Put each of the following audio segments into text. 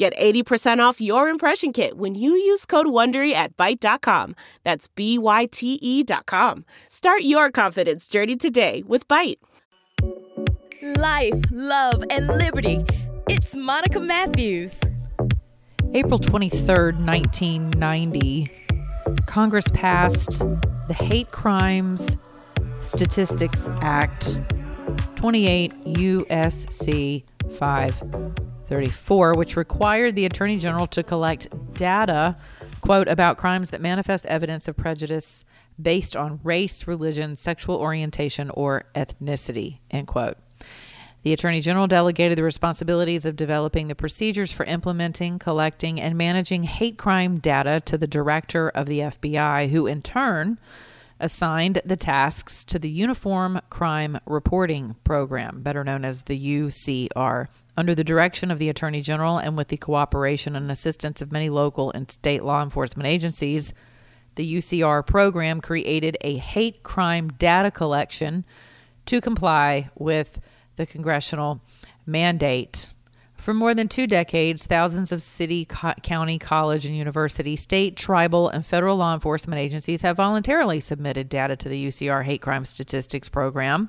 Get 80% off your impression kit when you use code WONDERY at Byte.com. That's BYTE.com. Start your confidence journey today with Byte. Life, love, and liberty. It's Monica Matthews. April 23rd, 1990, Congress passed the Hate Crimes Statistics Act, 28 U.S.C. 534, which required the Attorney General to collect data, quote, about crimes that manifest evidence of prejudice based on race, religion, sexual orientation, or ethnicity, end quote. The Attorney General delegated the responsibilities of developing the procedures for implementing, collecting, and managing hate crime data to the director of the FBI, who in turn assigned the tasks to the Uniform Crime Reporting Program, better known as the UCR. Under the direction of the Attorney General and with the cooperation and assistance of many local and state law enforcement agencies, the UCR program created a hate crime data collection to comply with the congressional mandate. For more than 2 decades, thousands of city, county, college, and university, state, tribal, and federal law enforcement agencies have voluntarily submitted data to the UCR Hate Crime Statistics Program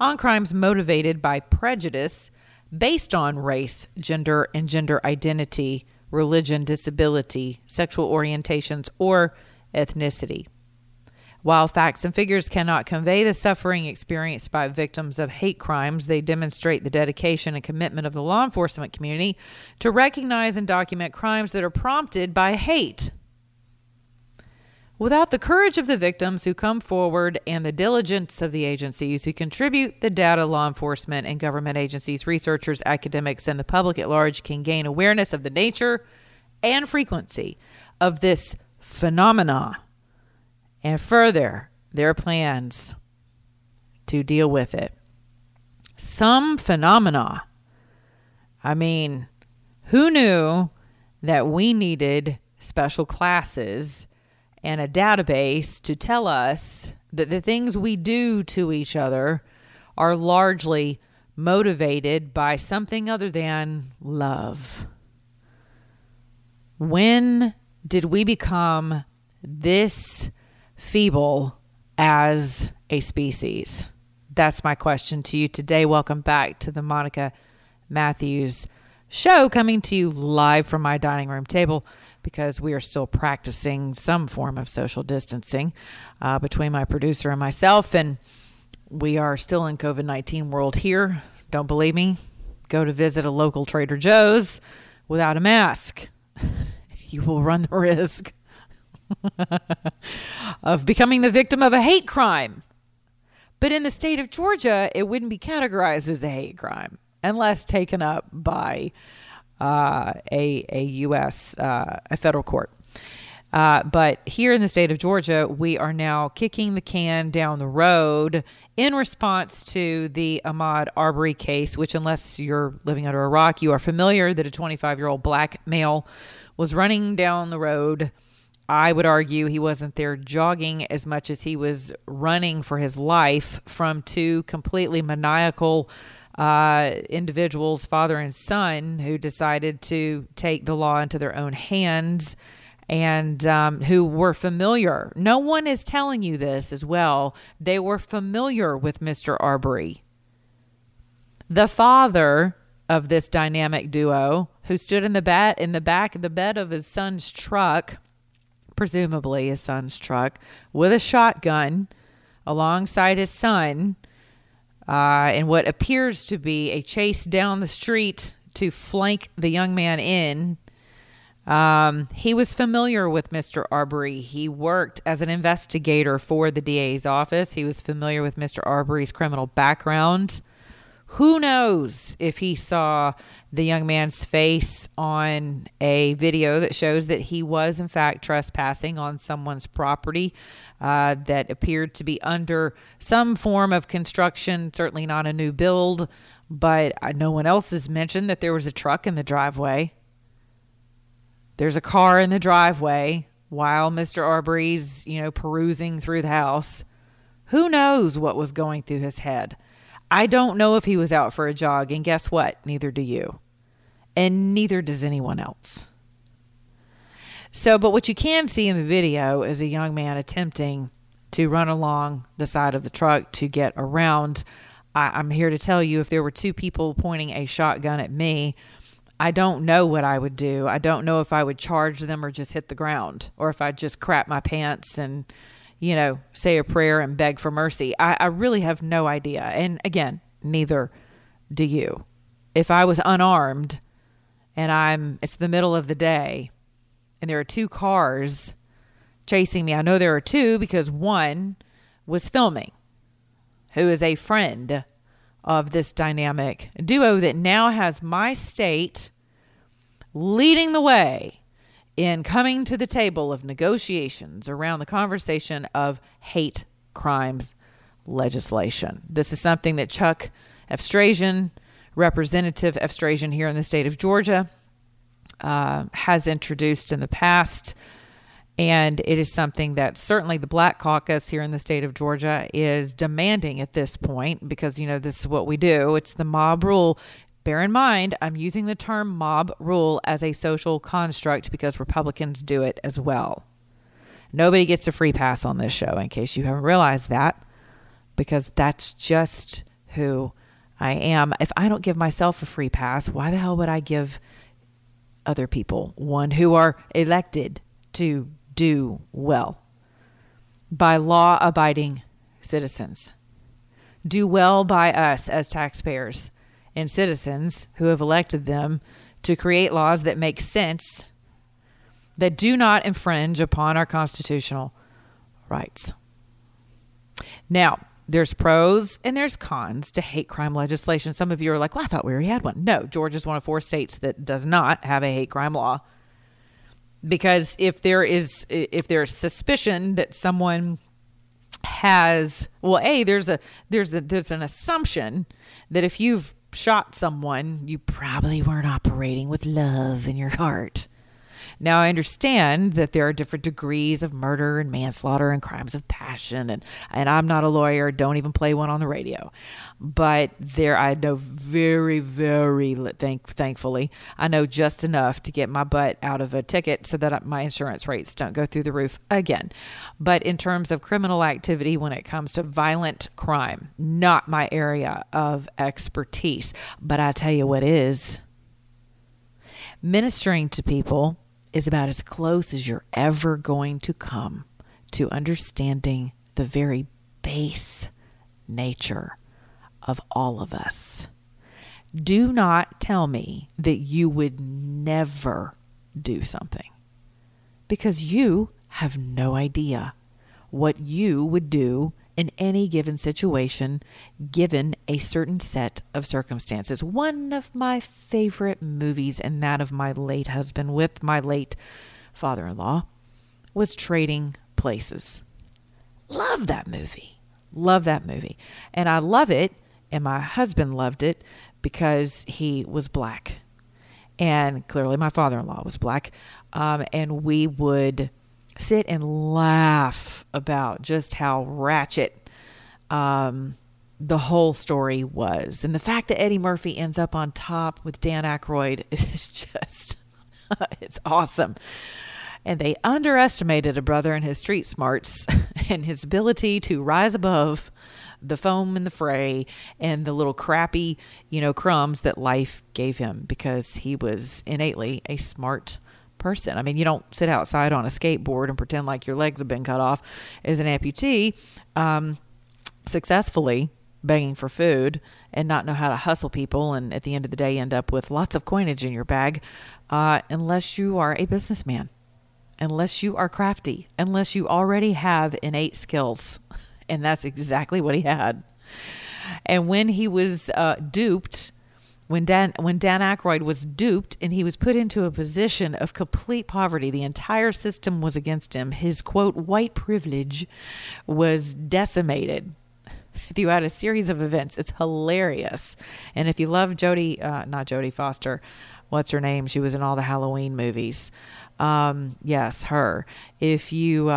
on crimes motivated by prejudice based on race, gender, and gender identity, religion, disability, sexual orientations, or ethnicity. While facts and figures cannot convey the suffering experienced by victims of hate crimes, they demonstrate the dedication and commitment of the law enforcement community to recognize and document crimes that are prompted by hate. Without the courage of the victims who come forward and the diligence of the agencies who contribute the data, law enforcement and government agencies, researchers, academics, and the public at large can gain awareness of the nature and frequency of this phenomena, and further, their plans to deal with it. Some phenomena. I mean, who knew that we needed special classes and a database to tell us that the things we do to each other are largely motivated by something other than love? When did we become this feeble as a species? That's my question to you today. Welcome back to the Monica Matthews Show, coming to you live from my dining room table because we are still practicing some form of social distancing between my producer and myself, and we are still in COVID-19 world here. Don't believe me? Go to visit a local Trader Joe's without a mask. You will run the risk of becoming the victim of a hate crime. But in the state of Georgia, it wouldn't be categorized as a hate crime unless taken up by a federal court. But here in the state of Georgia, we are now kicking the can down the road in response to the Ahmaud Arbery case, which, unless you're living under a rock, you are familiar that a 25-year-old black male was running down the road. I would argue he wasn't there jogging as much as he was running for his life from two completely maniacal individuals, father and son, who decided to take the law into their own hands and who were familiar. No one is telling you this as well. They were familiar with Mr. Arbery. The father of this dynamic duo, who stood in the back of the bed of his son's truck, presumably his son's truck, with a shotgun alongside his son in what appears to be a chase down the street to flank the young man in. He was familiar with Mr. Arbery. He worked as an investigator for the DA's office. He was familiar with Mr. Arbery's criminal background. Who knows if he saw the young man's face on a video that shows that he was, in fact, trespassing on someone's property that appeared to be under some form of construction, certainly not a new build, but no one else has mentioned that there was a truck in the driveway. There's a car in the driveway while Mr. Arbery's, perusing through the house. Who knows what was going through his head? I don't know if he was out for a jog, and guess what? Neither do you. And neither does anyone else. So, but what you can see in the video is a young man attempting to run along the side of the truck to get around. I'm here to tell you, if there were two people pointing a shotgun at me, I don't know what I would do. I don't know if I would charge them or just hit the ground, or if I'd just crap my pants and say a prayer and beg for mercy. I really have no idea. And again, neither do you. If I was unarmed and it's the middle of the day and there are two cars chasing me. I know there are two because one was filming, who is a friend of this dynamic duo that now has my state leading the way in coming to the table of negotiations around the conversation of hate crimes legislation. This is something that Chuck Efstratiadis, Representative Efstratiadis here in the state of Georgia, has introduced in the past. And it is something that certainly the Black Caucus here in the state of Georgia is demanding at this point, because, this is what we do. It's the mob rule. Bear in mind, I'm using the term mob rule as a social construct because Republicans do it as well. Nobody gets a free pass on this show, in case you haven't realized that, because that's just who I am. If I don't give myself a free pass, why the hell would I give other people one who are elected to do well by law-abiding citizens? Do well by us as taxpayers and citizens who have elected them to create laws that make sense, that do not infringe upon our constitutional rights. Now, there's pros and there's cons to hate crime legislation. Some of you are like, well, I thought we already had one. No, Georgia's one of four states that does not have a hate crime law. Because if there's suspicion that someone has, there's an assumption that if you've shot someone, you probably weren't operating with love in your heart. Now, I understand that there are different degrees of murder and manslaughter and crimes of passion, and I'm not a lawyer, don't even play one on the radio. But I know very, very, thankfully, I know just enough to get my butt out of a ticket so that my insurance rates don't go through the roof again. But in terms of criminal activity, when it comes to violent crime, not my area of expertise. But I tell you what is, ministering to people is about as close as you're ever going to come to understanding the very base nature of all of us. Do not tell me that you would never do something, because you have no idea what you would do in any given situation, given a certain set of circumstances. One of my favorite movies, and that of my late husband with my late father-in-law, was Trading Places. Love that movie. Love that movie. And I love it, and my husband loved it, because he was Black. And clearly my father-in-law was Black. And we would sit and laugh about just how ratchet the whole story was. And the fact that Eddie Murphy ends up on top with Dan Aykroyd is just, it's awesome. And they underestimated a brother and his street smarts and his ability to rise above the foam and the fray and the little crappy, crumbs that life gave him, because he was innately a smart person. I mean, you don't sit outside on a skateboard and pretend like your legs have been cut off as an amputee, successfully begging for food, and not know how to hustle people, and at the end of the day end up with lots of coinage in your bag, unless you are a businessman, unless you are crafty, unless you already have innate skills. And that's exactly what he had. And when he was duped, when Dan Aykroyd was duped and he was put into a position of complete poverty, the entire system was against him. His, quote, white privilege was decimated throughout a series of events. It's hilarious. And if you love not Jodie Foster, what's her name? She was in all the Halloween movies. Yes, her. If you,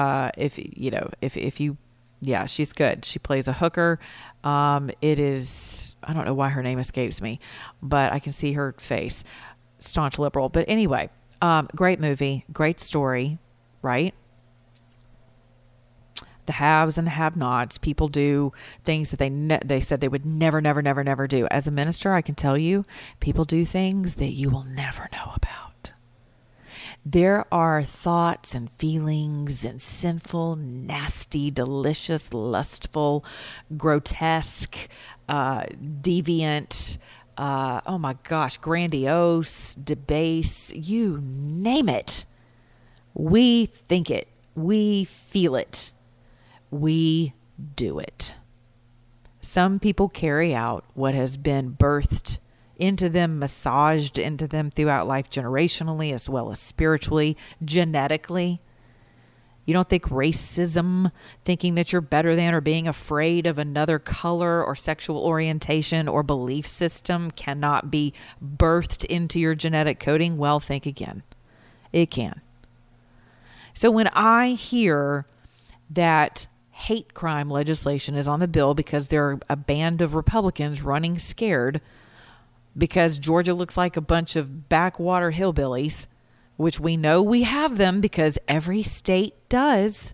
she's good. She plays a hooker. I don't know why her name escapes me, but I can see her face. Staunch liberal. But anyway, great movie, great story, right? The haves and the have-nots. People do things that they said they would never, never, never, never do. As a minister, I can tell you, people do things that you will never know about. There are thoughts and feelings and sinful, nasty, delicious, lustful, grotesque, deviant, oh my gosh, grandiose, debase, you name it. We think it. We feel it. We do it. Some people carry out what has been birthed into them, massaged into them throughout life, generationally as well as spiritually, genetically. You don't think racism, thinking that you're better than or being afraid of another color or sexual orientation or belief system cannot be birthed into your genetic coding? Well, think again. It can. So when I hear that hate crime legislation is on the bill because there are a band of Republicans running scared because Georgia looks like a bunch of backwater hillbillies, which we know we have them because every state does.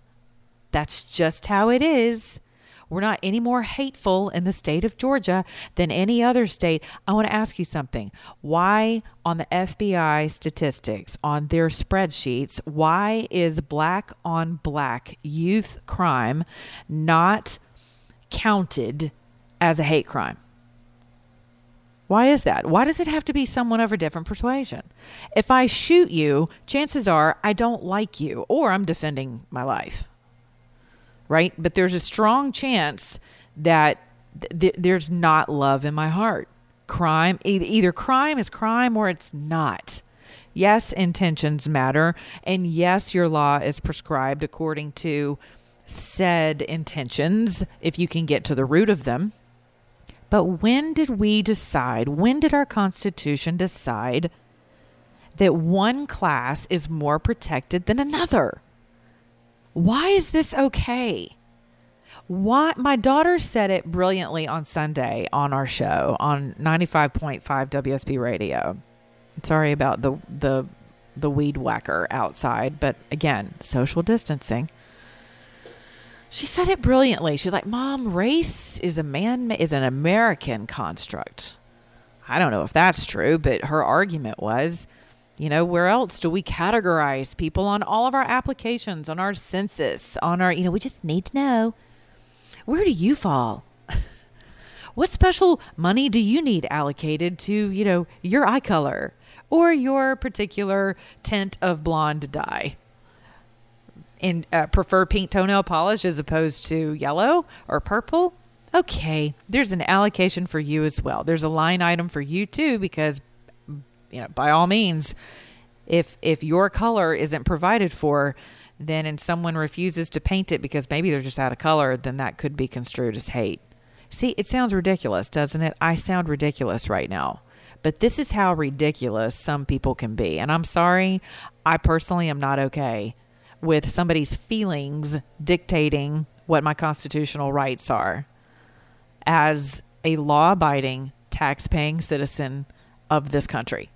That's just how it is. We're not any more hateful in the state of Georgia than any other state. I want to ask you something. Why on the FBI statistics, on their spreadsheets, why is black on black youth crime not counted as a hate crime? Why is that? Why does it have to be someone of a different persuasion? If I shoot you, chances are I don't like you or I'm defending my life. Right? But there's a strong chance that there's not love in my heart. Crime, either crime is crime or it's not. Yes, intentions matter. And yes, your law is prescribed according to said intentions, if you can get to the root of them. But when did we decide, when did our Constitution decide that one class is more protected than another? Why is this okay? Why? My daughter said it brilliantly on Sunday on our show on 95.5 WSB radio. Sorry about the weed whacker outside, but again, social distancing. She said it brilliantly. She's like, "Mom, race is an American construct." I don't know if that's true, but her argument was, you know, where else do we categorize people on all of our applications, on our census, on our, you know, we just need to know, where do you fall? What special money do you need allocated to, you know, your eye color or your particular tint of blonde dye? And prefer pink toenail polish as opposed to yellow or purple? Okay, there's an allocation for you as well. There's a line item for you too, because you know, by all means, if your color isn't provided for, then and someone refuses to paint it because maybe they're just out of color, then that could be construed as hate. See, it sounds ridiculous, doesn't it? I sound ridiculous right now. But this is how ridiculous some people can be. And I'm sorry, I personally am not okay with somebody's feelings dictating what my constitutional rights are as a law-abiding, tax-paying citizen of this country.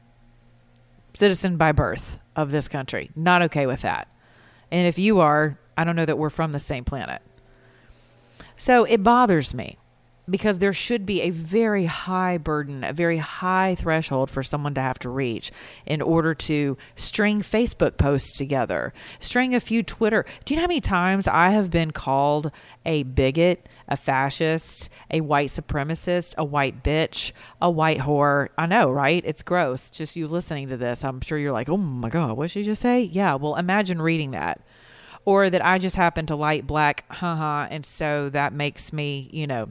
Citizen by birth of this country. Not okay with that. And if you are, I don't know that we're from the same planet. So it bothers me because there should be a very high burden, a very high threshold for someone to have to reach in order to string Facebook posts together, string a few Twitter. Do you know how many times I have been called a bigot, a fascist, a white supremacist, a white bitch, a white whore? I know, right? It's gross. Just you listening to this, I'm sure you're like, oh my God, what did she just say? Yeah, well, imagine reading that. Or that I just happen to like black, and so that makes me, you know,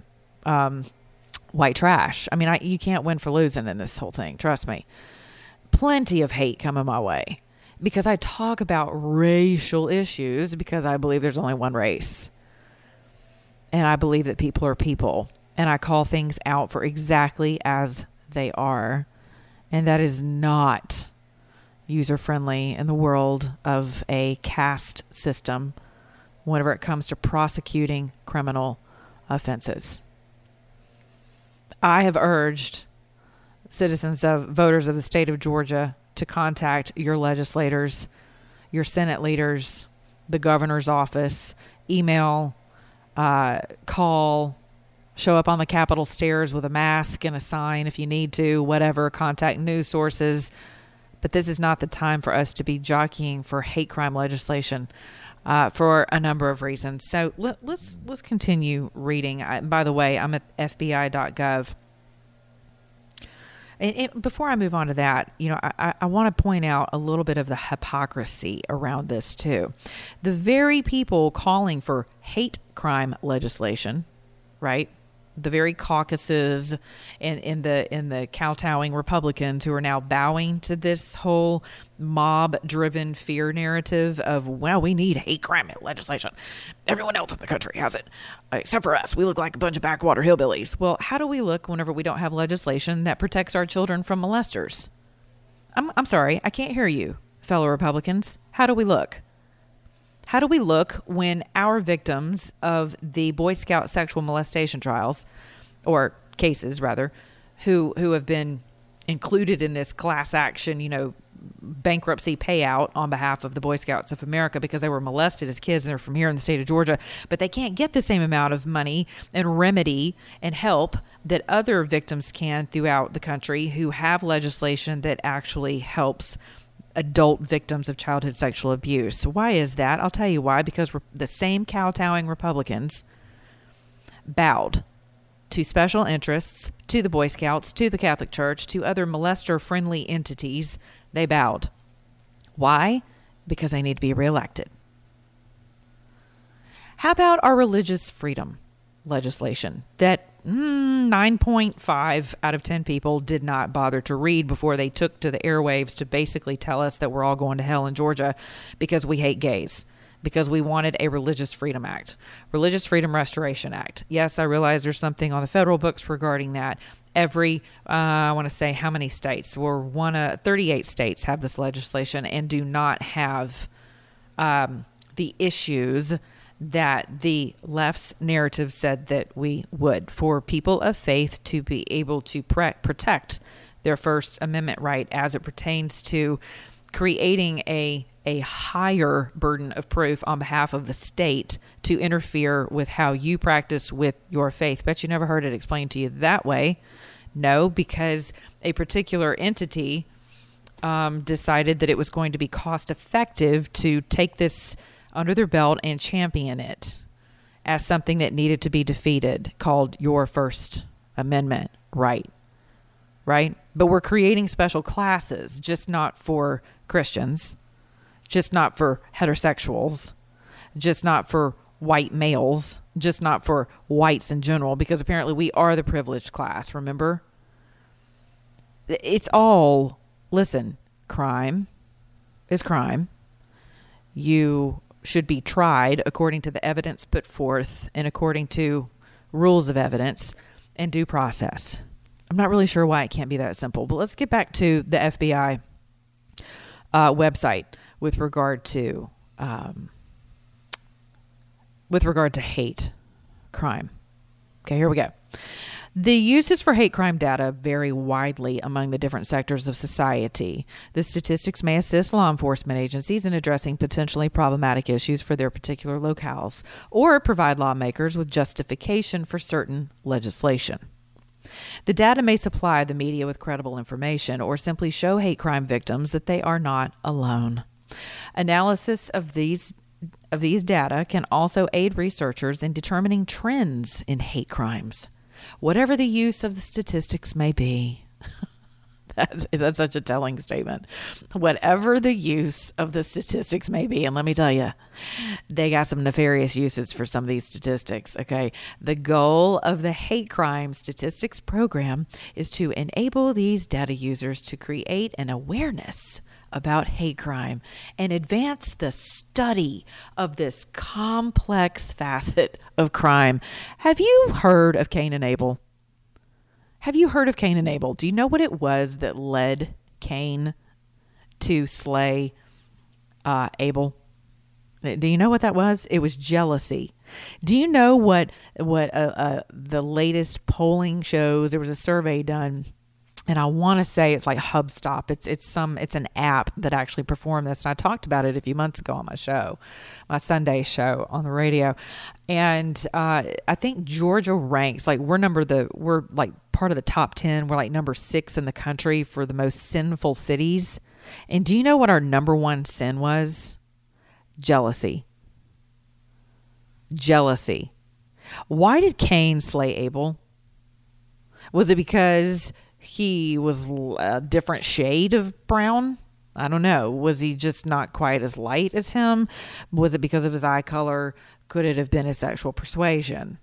white trash. I mean, you can't win for losing in this whole thing. Trust me. Plenty of hate coming my way because I talk about racial issues because I believe there's only one race. And I believe that people are people. And I call things out for exactly as they are. And that is not user-friendly in the world of a caste system whenever it comes to prosecuting criminal offenses. I have urged voters of the state of Georgia to contact your legislators, your Senate leaders, the governor's office, email, call, show up on the Capitol stairs with a mask and a sign if you need to, whatever, contact news sources. But this is not the time for us to be jockeying for hate crime legislation for a number of reasons. So let's continue reading. By the way, I'm at FBI.gov. And before I move on to that, I want to point out a little bit of the hypocrisy around this too. The very people calling for hate crime legislation, right? The very caucuses in the kowtowing Republicans who are now bowing to this whole mob-driven fear narrative of, well, we need hate crime legislation. Everyone else in the country has it, except for us. We look like a bunch of backwater hillbillies. Well, how do we look whenever we don't have legislation that protects our children from molesters? I'm sorry, I can't hear you, fellow Republicans. How do we look? How do we look when our victims of the Boy Scout sexual molestation trials, or cases rather, who have been included in this class action, bankruptcy payout on behalf of the Boy Scouts of America because they were molested as kids and they're from here in the state of Georgia, but they can't get the same amount of money and remedy and help that other victims can throughout the country who have legislation that actually helps adult victims of childhood sexual abuse. Why is that? I'll tell you why. Because the same kowtowing Republicans bowed to special interests, to the Boy Scouts, to the Catholic Church, to other molester-friendly entities. They bowed. Why? Because they need to be reelected. How about our religious freedom legislation that 9.5 out of 10 people did not bother to read before they took to the airwaves to basically tell us that we're all going to hell in Georgia because we hate gays, because we wanted a Religious Freedom Act, Religious Freedom Restoration Act. Yes, I realize there's something on the federal books regarding that. Every, I want to say how many states? 38 states have this legislation and do not have the issues that the left's narrative said that we would, for people of faith to be able to protect their First Amendment right as it pertains to creating a higher burden of proof on behalf of the state to interfere with how you practice with your faith. Bet you never heard it explained to you that way. No, because a particular entity decided that it was going to be cost effective to take this under their belt and champion it as something that needed to be defeated, called your First Amendment right. Right? But we're creating special classes, just not for Christians, just not for heterosexuals, just not for white males, just not for whites in general, because apparently we are the privileged class, remember? It's all, listen, crime is crime. You should be tried according to the evidence put forth and according to rules of evidence and due process. I'm not really sure why it can't be that simple, but let's get back to the FBI website with regard to hate crime. Okay, here we go. The uses for hate crime data vary widely among the different sectors of society. The statistics may assist law enforcement agencies in addressing potentially problematic issues for their particular locales, or provide lawmakers with justification for certain legislation. The data may supply the media with credible information, or simply show hate crime victims that they are not alone. Analysis of these data can also aid researchers in determining trends in hate crimes. Whatever the use of the statistics may be, That's such a telling statement. Whatever the use of the statistics may be, and let me tell you, they got some nefarious uses for some of these statistics, okay? The goal of the Hate Crime Statistics Program is to enable these data users to create an awareness about hate crime and advance the study of this complex facet of crime. Have you heard of Cain and Abel? Have you heard of Cain and Abel? Do you know what it was that led Cain to slay Abel? Do you know what that was? It was jealousy. Do you know what the latest polling shows? There was a survey done, and I want to say it's like HubStop. It's an app that actually performed this, and I talked about it a few months ago on my show, my Sunday show on the radio. And I think Georgia ranks like we're like part of the top 10. We're like number 6 in the country for the most sinful cities. And do you know what our number one sin was? Jealousy. Why did Cain slay Abel? Was it because he was a different shade of brown? I don't know. Was he just not quite as light as him? Was it because of his eye color? Could it have been his sexual persuasion?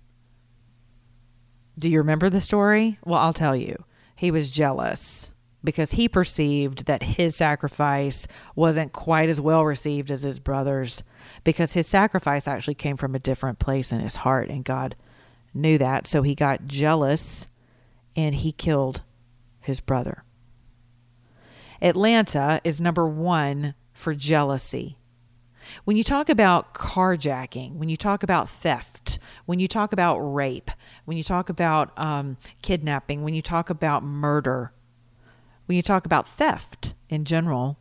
Do you remember the story? Well, I'll tell you. He was jealous because he perceived that his sacrifice wasn't quite as well received as his brother's, because his sacrifice actually came from a different place in his heart, and God knew that. So he got jealous and he killed his brother. Atlanta is number 1 for jealousy. When you talk about carjacking, when you talk about theft, when you talk about rape, when you talk about kidnapping, when you talk about murder, when you talk about theft in general,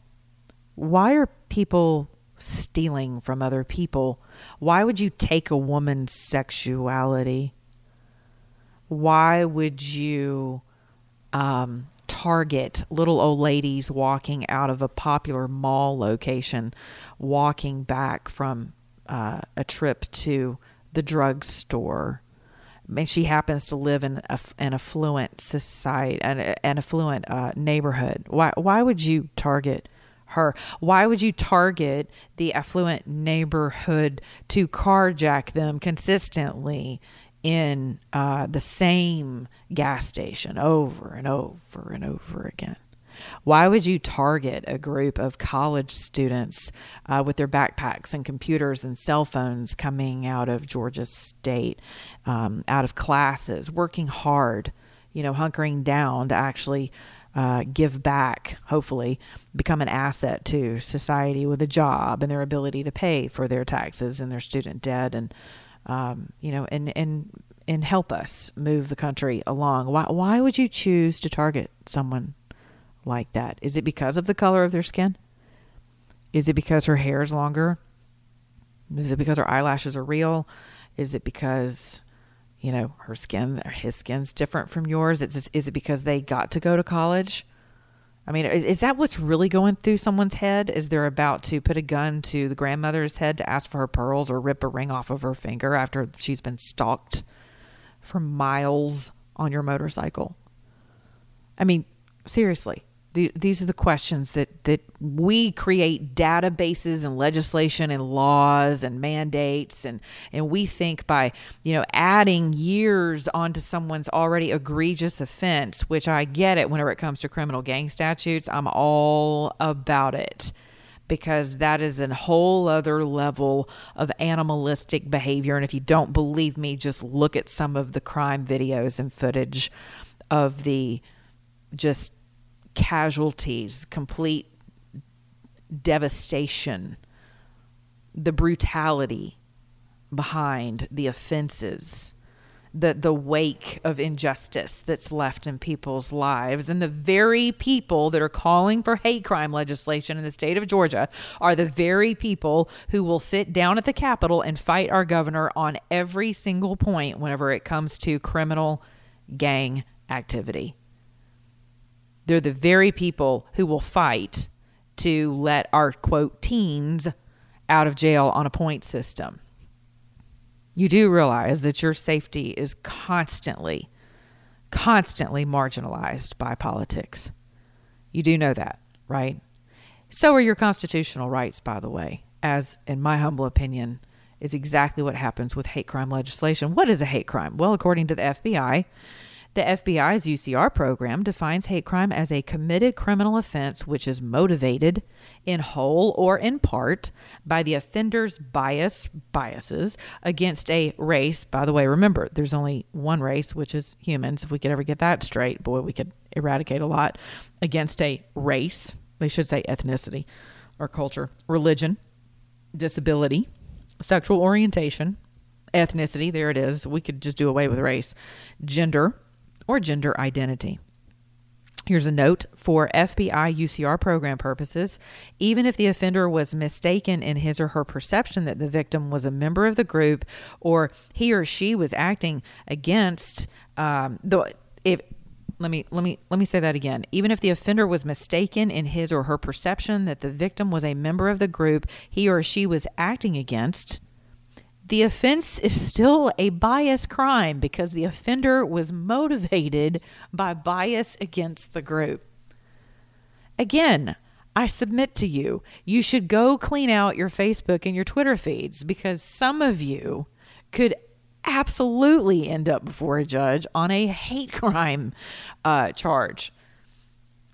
why are people stealing from other people? Why would you take a woman's sexuality? Why would you target little old ladies walking out of a popular mall location, walking back from a trip to the drugstore? I mean, she happens to live in an affluent society, an affluent neighborhood. Why would you target her? Why would you target the affluent neighborhood to carjack them consistently in the same gas station over and over and over again? Why would you target a group of college students with their backpacks and computers and cell phones coming out of Georgia State, out of classes, working hard, hunkering down to actually give back, hopefully become an asset to society with a job and their ability to pay for their taxes and their student debt, and and help us move the country along? Why would you choose to target someone like that? Is it because of the color of their skin? Is it because her hair is longer? Is it because her eyelashes are real? Is it because, her skin or his skin's different from yours? Is it because they got to go to college? I mean, is that what's really going through someone's head? Is they're about to put a gun to the grandmother's head to ask for her pearls or rip a ring off of her finger after she's been stalked for miles on your motorcycle? I mean, seriously, these are the questions that we create databases and legislation and laws and mandates. And we think by, adding years onto someone's already egregious offense, which I get it whenever it comes to criminal gang statutes. I'm all about it, because that is a whole other level of animalistic behavior. And if you don't believe me, just look at some of the crime videos and footage of the just casualties, complete devastation, the brutality behind the offenses, the wake of injustice that's left in people's lives. And the very people that are calling for hate crime legislation in the state of Georgia are the very people who will sit down at the Capitol and fight our governor on every single point whenever it comes to criminal gang activity. They're the very people who will fight to let our, quote, teens out of jail on a point system. You do realize that your safety is constantly marginalized by politics. You do know that, right? So are your constitutional rights, by the way, as, in my humble opinion, is exactly what happens with hate crime legislation. What is a hate crime? Well, according to the FBI, the FBI's UCR program defines hate crime as a committed criminal offense which is motivated in whole or in part by the offender's biases against a race. By the way, remember, there's only one race, which is humans. If we could ever get that straight, boy, we could eradicate a lot. Against a race. They should say ethnicity or culture, religion, disability, sexual orientation, ethnicity. There it is. We could just do away with race, gender, or gender identity. Here's a note for FBI UCR program purposes. Even if the offender was mistaken in his or her perception that the victim was a member of the group, or he or she was acting against Let me say that again. Even if the offender was mistaken in his or her perception that the victim was a member of the group he or she was acting against, the offense is still a bias crime because the offender was motivated by bias against the group. Again, I submit to you, you should go clean out your Facebook and your Twitter feeds because some of you could absolutely end up before a judge on a hate crime charge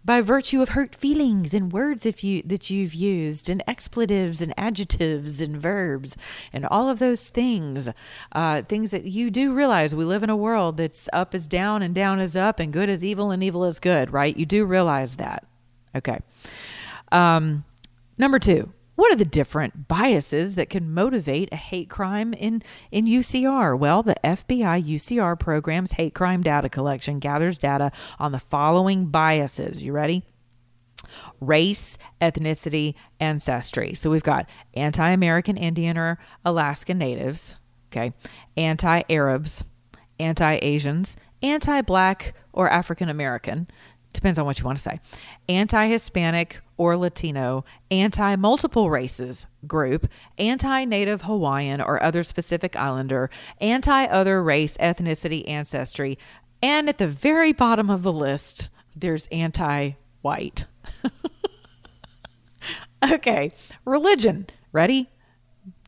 by virtue of hurt feelings and words that you've used and expletives and adjectives and verbs and all of those things, things that you do realize we live in a world that's up is down and down is up and good is evil and evil is good, right? You do realize that. Okay. Number two. What are the different biases that can motivate a hate crime in UCR? Well, the FBI UCR program's hate crime data collection gathers data on the following biases. You ready? Race, ethnicity, ancestry. So we've got anti-American Indian or Alaska natives, okay, anti-Arabs, anti-Asians, anti-Black or African-American, depends on what you want to say, anti-Hispanic or Latino, anti-multiple races group, anti-Native Hawaiian or other specific islander, anti-other race, ethnicity, ancestry, and at the very bottom of the list, there's anti-white. Okay, religion. Ready?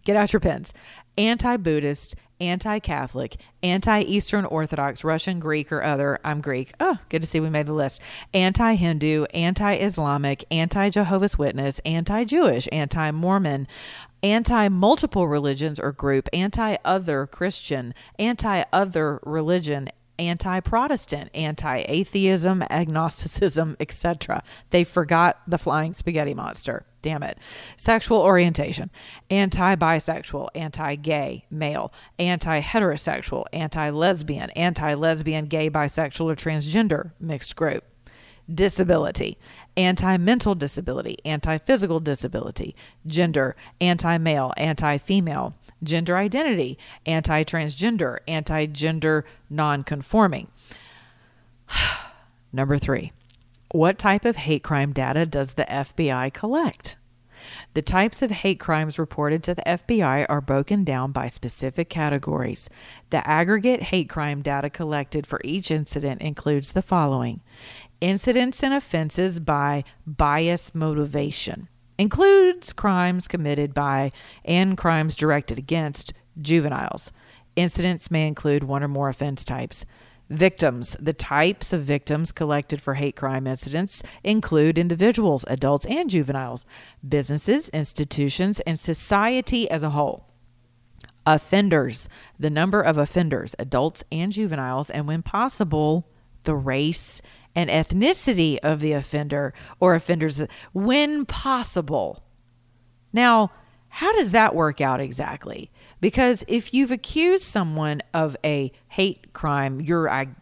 Get out your pens. Anti-Buddhist, anti-Catholic, anti-Eastern Orthodox, Russian, Greek, or other. I'm Greek. Oh, good to see we made the list. Anti-Hindu, anti-Islamic, anti-Jehovah's Witness, anti-Jewish, anti-Mormon, anti-multiple religions or group, anti-other Christian, anti-other religion, anti-Protestant, anti-atheism, agnosticism, etc. They forgot the flying spaghetti monster. Damn it. Sexual orientation, anti-bisexual, anti-gay, male, anti-heterosexual, anti-lesbian, anti-lesbian, gay, bisexual, or transgender, mixed group. Disability, anti-mental disability, anti-physical disability, gender, anti-male, anti-female, gender identity, anti-transgender, anti-gender non-conforming. Number three. What type of hate crime data does the FBI collect? The types of hate crimes reported to the FBI are broken down by specific categories. The aggregate hate crime data collected for each incident includes the following: incidents and offenses by bias motivation, includes crimes committed by and crimes directed against juveniles. Incidents may include one or more offense types. Victims. The types of victims collected for hate crime incidents include individuals, adults, and juveniles, businesses, institutions, and society as a whole. Offenders. The number of offenders, adults and juveniles, and when possible, the race and ethnicity of the offender or offenders when possible. Now, how does that work out exactly? Because if you've accused someone of a hate crime,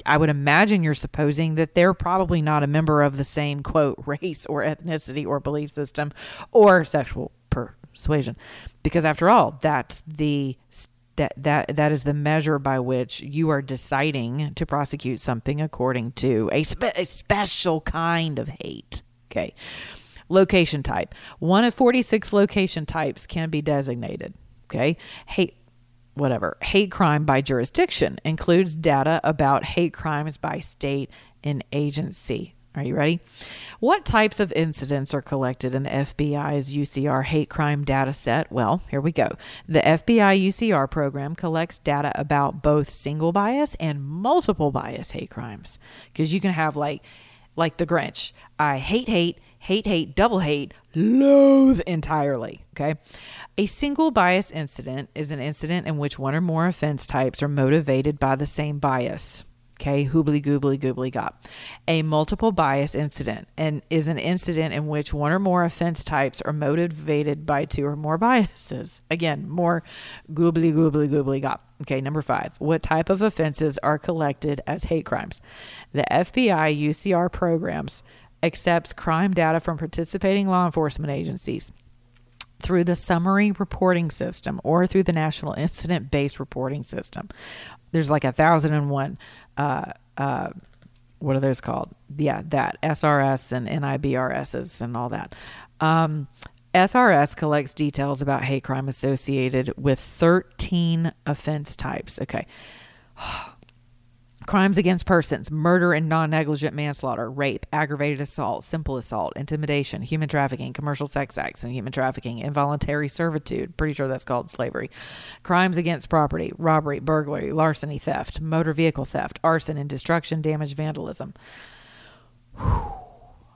I would imagine you're supposing that they're probably not a member of the same, quote, race or ethnicity or belief system or sexual persuasion. Because after all, that is the measure by which you are deciding to prosecute something according to a special kind of hate. Okay. Location type. One of 46 location types can be designated. Okay. Hate crime by jurisdiction includes data about hate crimes by state and agency. Are you ready? What types of incidents are collected in the FBI's UCR hate crime data set? Well, here we go. The FBI UCR program collects data about both single bias and multiple bias hate crimes. Because you can have like the Grinch. I hate, double hate, loathe entirely. Okay. A single bias incident is an incident in which one or more offense types are motivated by the same bias. Okay, hoobly goobly goobly got. A multiple bias incident and is an incident in which one or more offense types are motivated by two or more biases. Again, more goobly goobly goobly got. Okay, number 5. What type of offenses are collected as hate crimes? The FBI UCR programs accepts crime data from participating law enforcement agencies through the summary reporting system or through the National Incident-Based Reporting System. There's like 1,001, what are those called? Yeah, that SRS and NIBRSs and all that. SRS collects details about hate crime associated with 13 offense types. Okay. Crimes against persons, murder and non-negligent manslaughter, rape, aggravated assault, simple assault, intimidation, human trafficking, commercial sex acts and human trafficking, involuntary servitude, pretty sure that's called slavery, crimes against property, robbery, burglary, larceny, theft, motor vehicle theft, arson and destruction, damage, vandalism. Whew.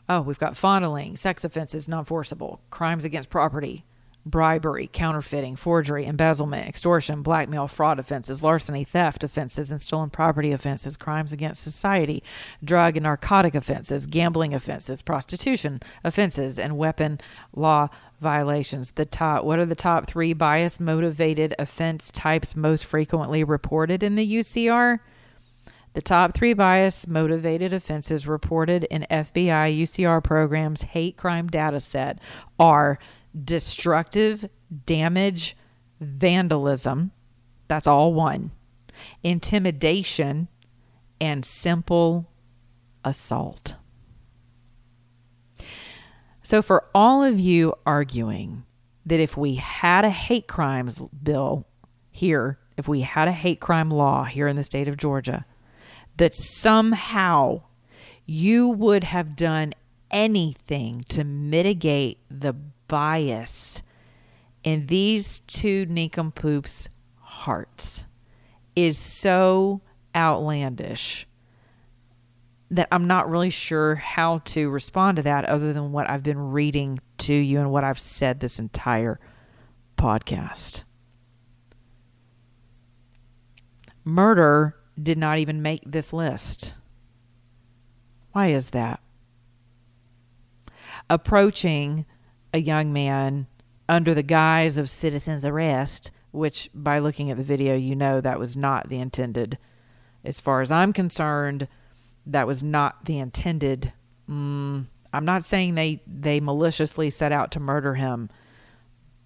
Oh, we've got fondling, sex offenses, non-forcible, crimes against property, bribery, counterfeiting, forgery, embezzlement, extortion, blackmail, fraud offenses, larceny, theft offenses, and stolen property offenses, crimes against society, drug and narcotic offenses, gambling offenses, prostitution offenses, and weapon law violations. What are the top 3 bias-motivated offense types most frequently reported in the UCR? The top 3 bias-motivated offenses reported in FBI UCR programs hate crime data set are destructive damage, vandalism, that's all 1, intimidation, and simple assault. So for all of you arguing that if we had a hate crimes bill here, if we had a hate crime law here in the state of Georgia, that somehow you would have done anything to mitigate the bias in these 2 nincompoops' hearts is so outlandish that I'm not really sure how to respond to that other than what I've been reading to you and what I've said this entire podcast. Murder did not even make this list. Why is that? Approaching a young man under the guise of citizen's arrest, which by looking at the video, you know, that was not the intended. As far as I'm concerned, that was not the intended. I'm not saying they maliciously set out to murder him,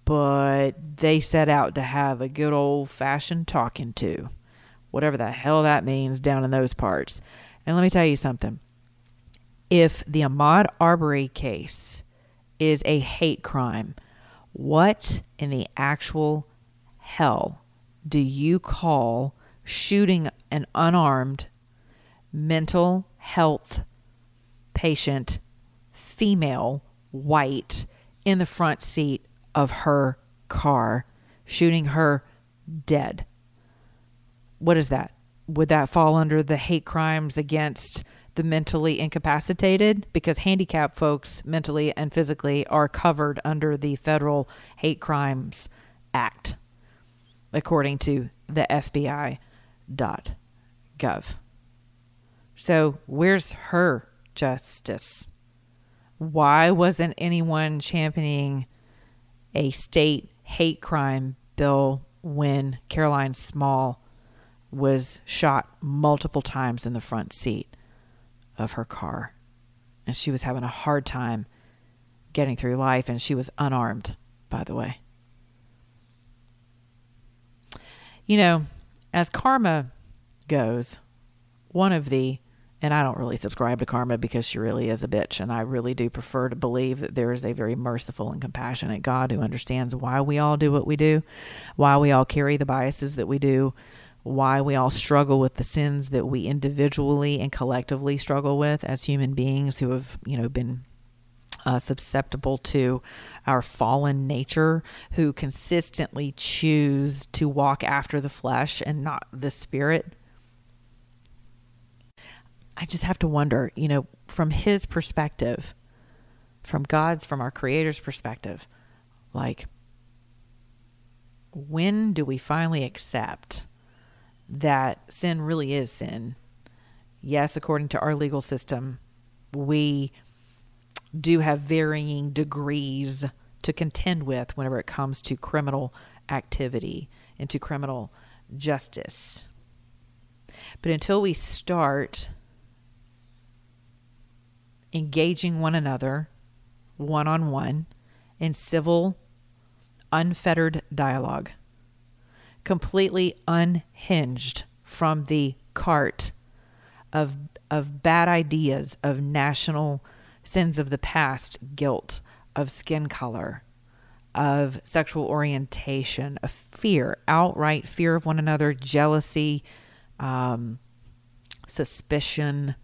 but they set out to have a good old fashioned talking to, whatever the hell that means down in those parts. And let me tell you something. If the Ahmaud Arbery case is a hate crime, what in the actual hell do you call shooting an unarmed mental health patient, female, white, in the front seat of her car, shooting her dead? What is that? Would that fall under the hate crimes against the mentally incapacitated? Because handicapped folks mentally and physically are covered under the Federal Hate Crimes Act, according to the FBI.gov. So where's her justice? Why wasn't anyone championing a state hate crime bill when Caroline Small was shot multiple times in the front seat of her car, and she was having a hard time getting through life, and she was unarmed, by the way? You know, as karma goes, one of the, and I don't really subscribe to karma because she really is a bitch, and I really do prefer to believe that there is a very merciful and compassionate God who understands why we all do what we do, why we all carry the biases that we do, why we all struggle with the sins that we individually and collectively struggle with as human beings who have, you know, been susceptible to our fallen nature, who consistently choose to walk after the flesh and not the spirit. I just have to wonder, you know, from his perspective, from God's, from our Creator's perspective, like, when do we finally accept that sin really is sin? Yes, according to our legal system, we do have varying degrees to contend with whenever it comes to criminal activity and to criminal justice. But until we start engaging one another one-on-one in civil, unfettered dialogue, completely unhinged from the cart of bad ideas, of national sins of the past, guilt, of skin color, of sexual orientation, of fear, outright fear of one another, jealousy, suspicion,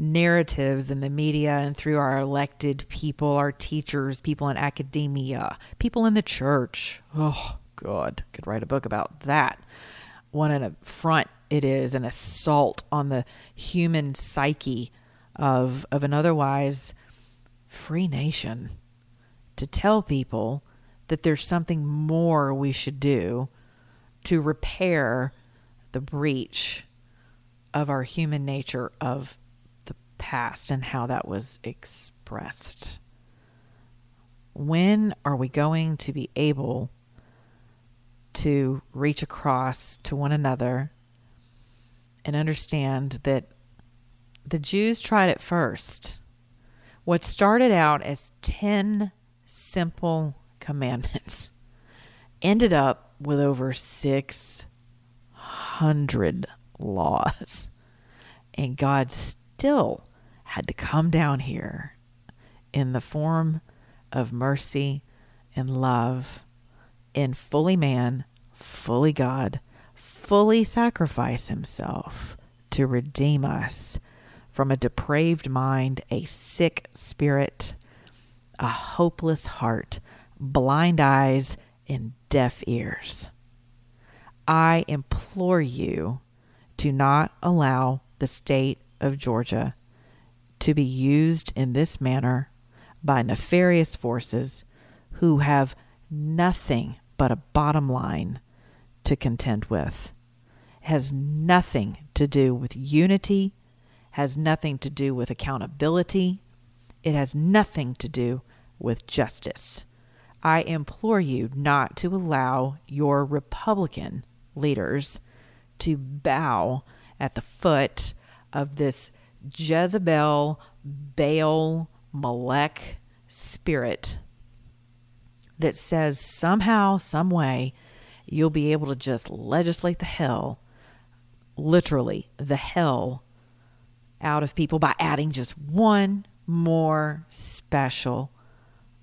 narratives in the media and through our elected people, our teachers, people in academia, people in the church. Oh, God, could write a book about that. What an affront it is, an assault on the human psyche of an otherwise free nation, to tell people that there's something more we should do to repair the breach of our human nature of the past and how that was expressed. When are we going to be able to reach across to one another and understand that the Jews tried it first? What started out as 10 simple commandments ended up with over 600 laws. And God still had to come down here in the form of mercy and love, in fully man, fully God, fully sacrifice himself to redeem us from a depraved mind, a sick spirit, a hopeless heart, blind eyes, and deaf ears. I implore you to not allow the state of Georgia to be used in this manner by nefarious forces who have nothing but a bottom line to contend with. It has nothing to do with unity, has nothing to do with accountability. It has nothing to do with justice. I implore you not to allow your Republican leaders to bow at the foot of this Jezebel, Baal, Molech spirit that says somehow, some way, you'll be able to just legislate the hell, literally the hell, out of people by adding just one more special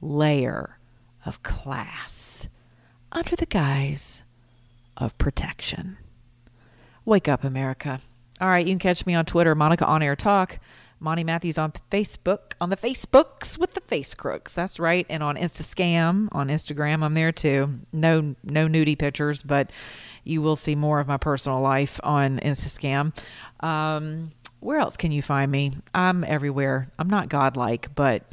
layer of class under the guise of protection. Wake up, America. All right, you can catch me on Twitter, Monica On Air Talk, Monty Matthews on Facebook, on the Facebooks with the face crooks. That's right. And on Instascam, on Instagram, I'm there too. No nudie pictures, but you will see more of my personal life on Instascam. Where else can you find me? I'm everywhere. I'm not godlike, but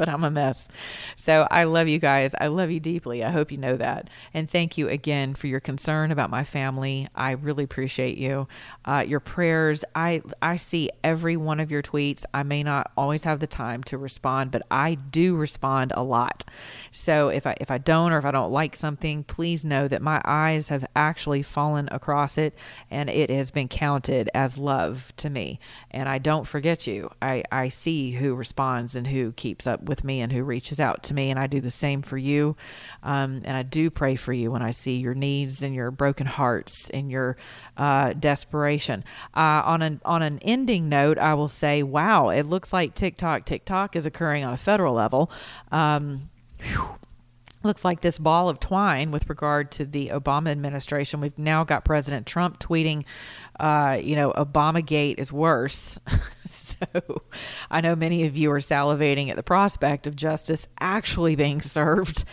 I'm a mess. So I love you guys. I love you deeply. I hope you know that. And thank you again for your concern about my family. I really appreciate you. Your prayers. I see every one of your tweets. I may not always have the time to respond, but I do respond a lot. So if I don't, or if I don't like something, please know that my eyes have actually fallen across it and it has been counted as love to me. And I don't forget you. I see who responds and who keeps up with me and who reaches out to me. And I do the same for you. And I do pray for you when I see your needs and your broken hearts and your desperation. On an ending note, I will say, wow, it looks like TikTok is occurring on a federal level. Whew. looks like this ball of twine with regard to the Obama administration. We've now got President Trump tweeting, Obamagate is worse. So I know many of you are salivating at the prospect of justice actually being served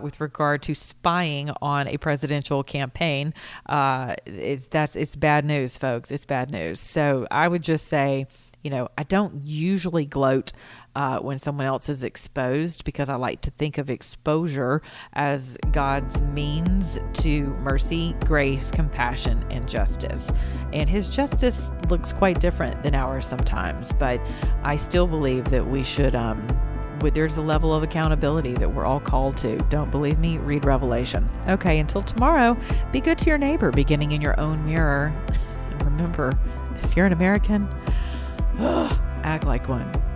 with regard to spying on a presidential campaign. It's bad news, folks. It's bad news. So I would just say, I don't usually gloat when someone else is exposed, because I like to think of exposure as God's means to mercy, grace, compassion, and justice. And his justice looks quite different than ours sometimes, but I still believe that we should, there's a level of accountability that we're all called to. Don't believe me? Read Revelation. Okay, until tomorrow, be good to your neighbor, beginning in your own mirror. And remember, if you're an American, act like one.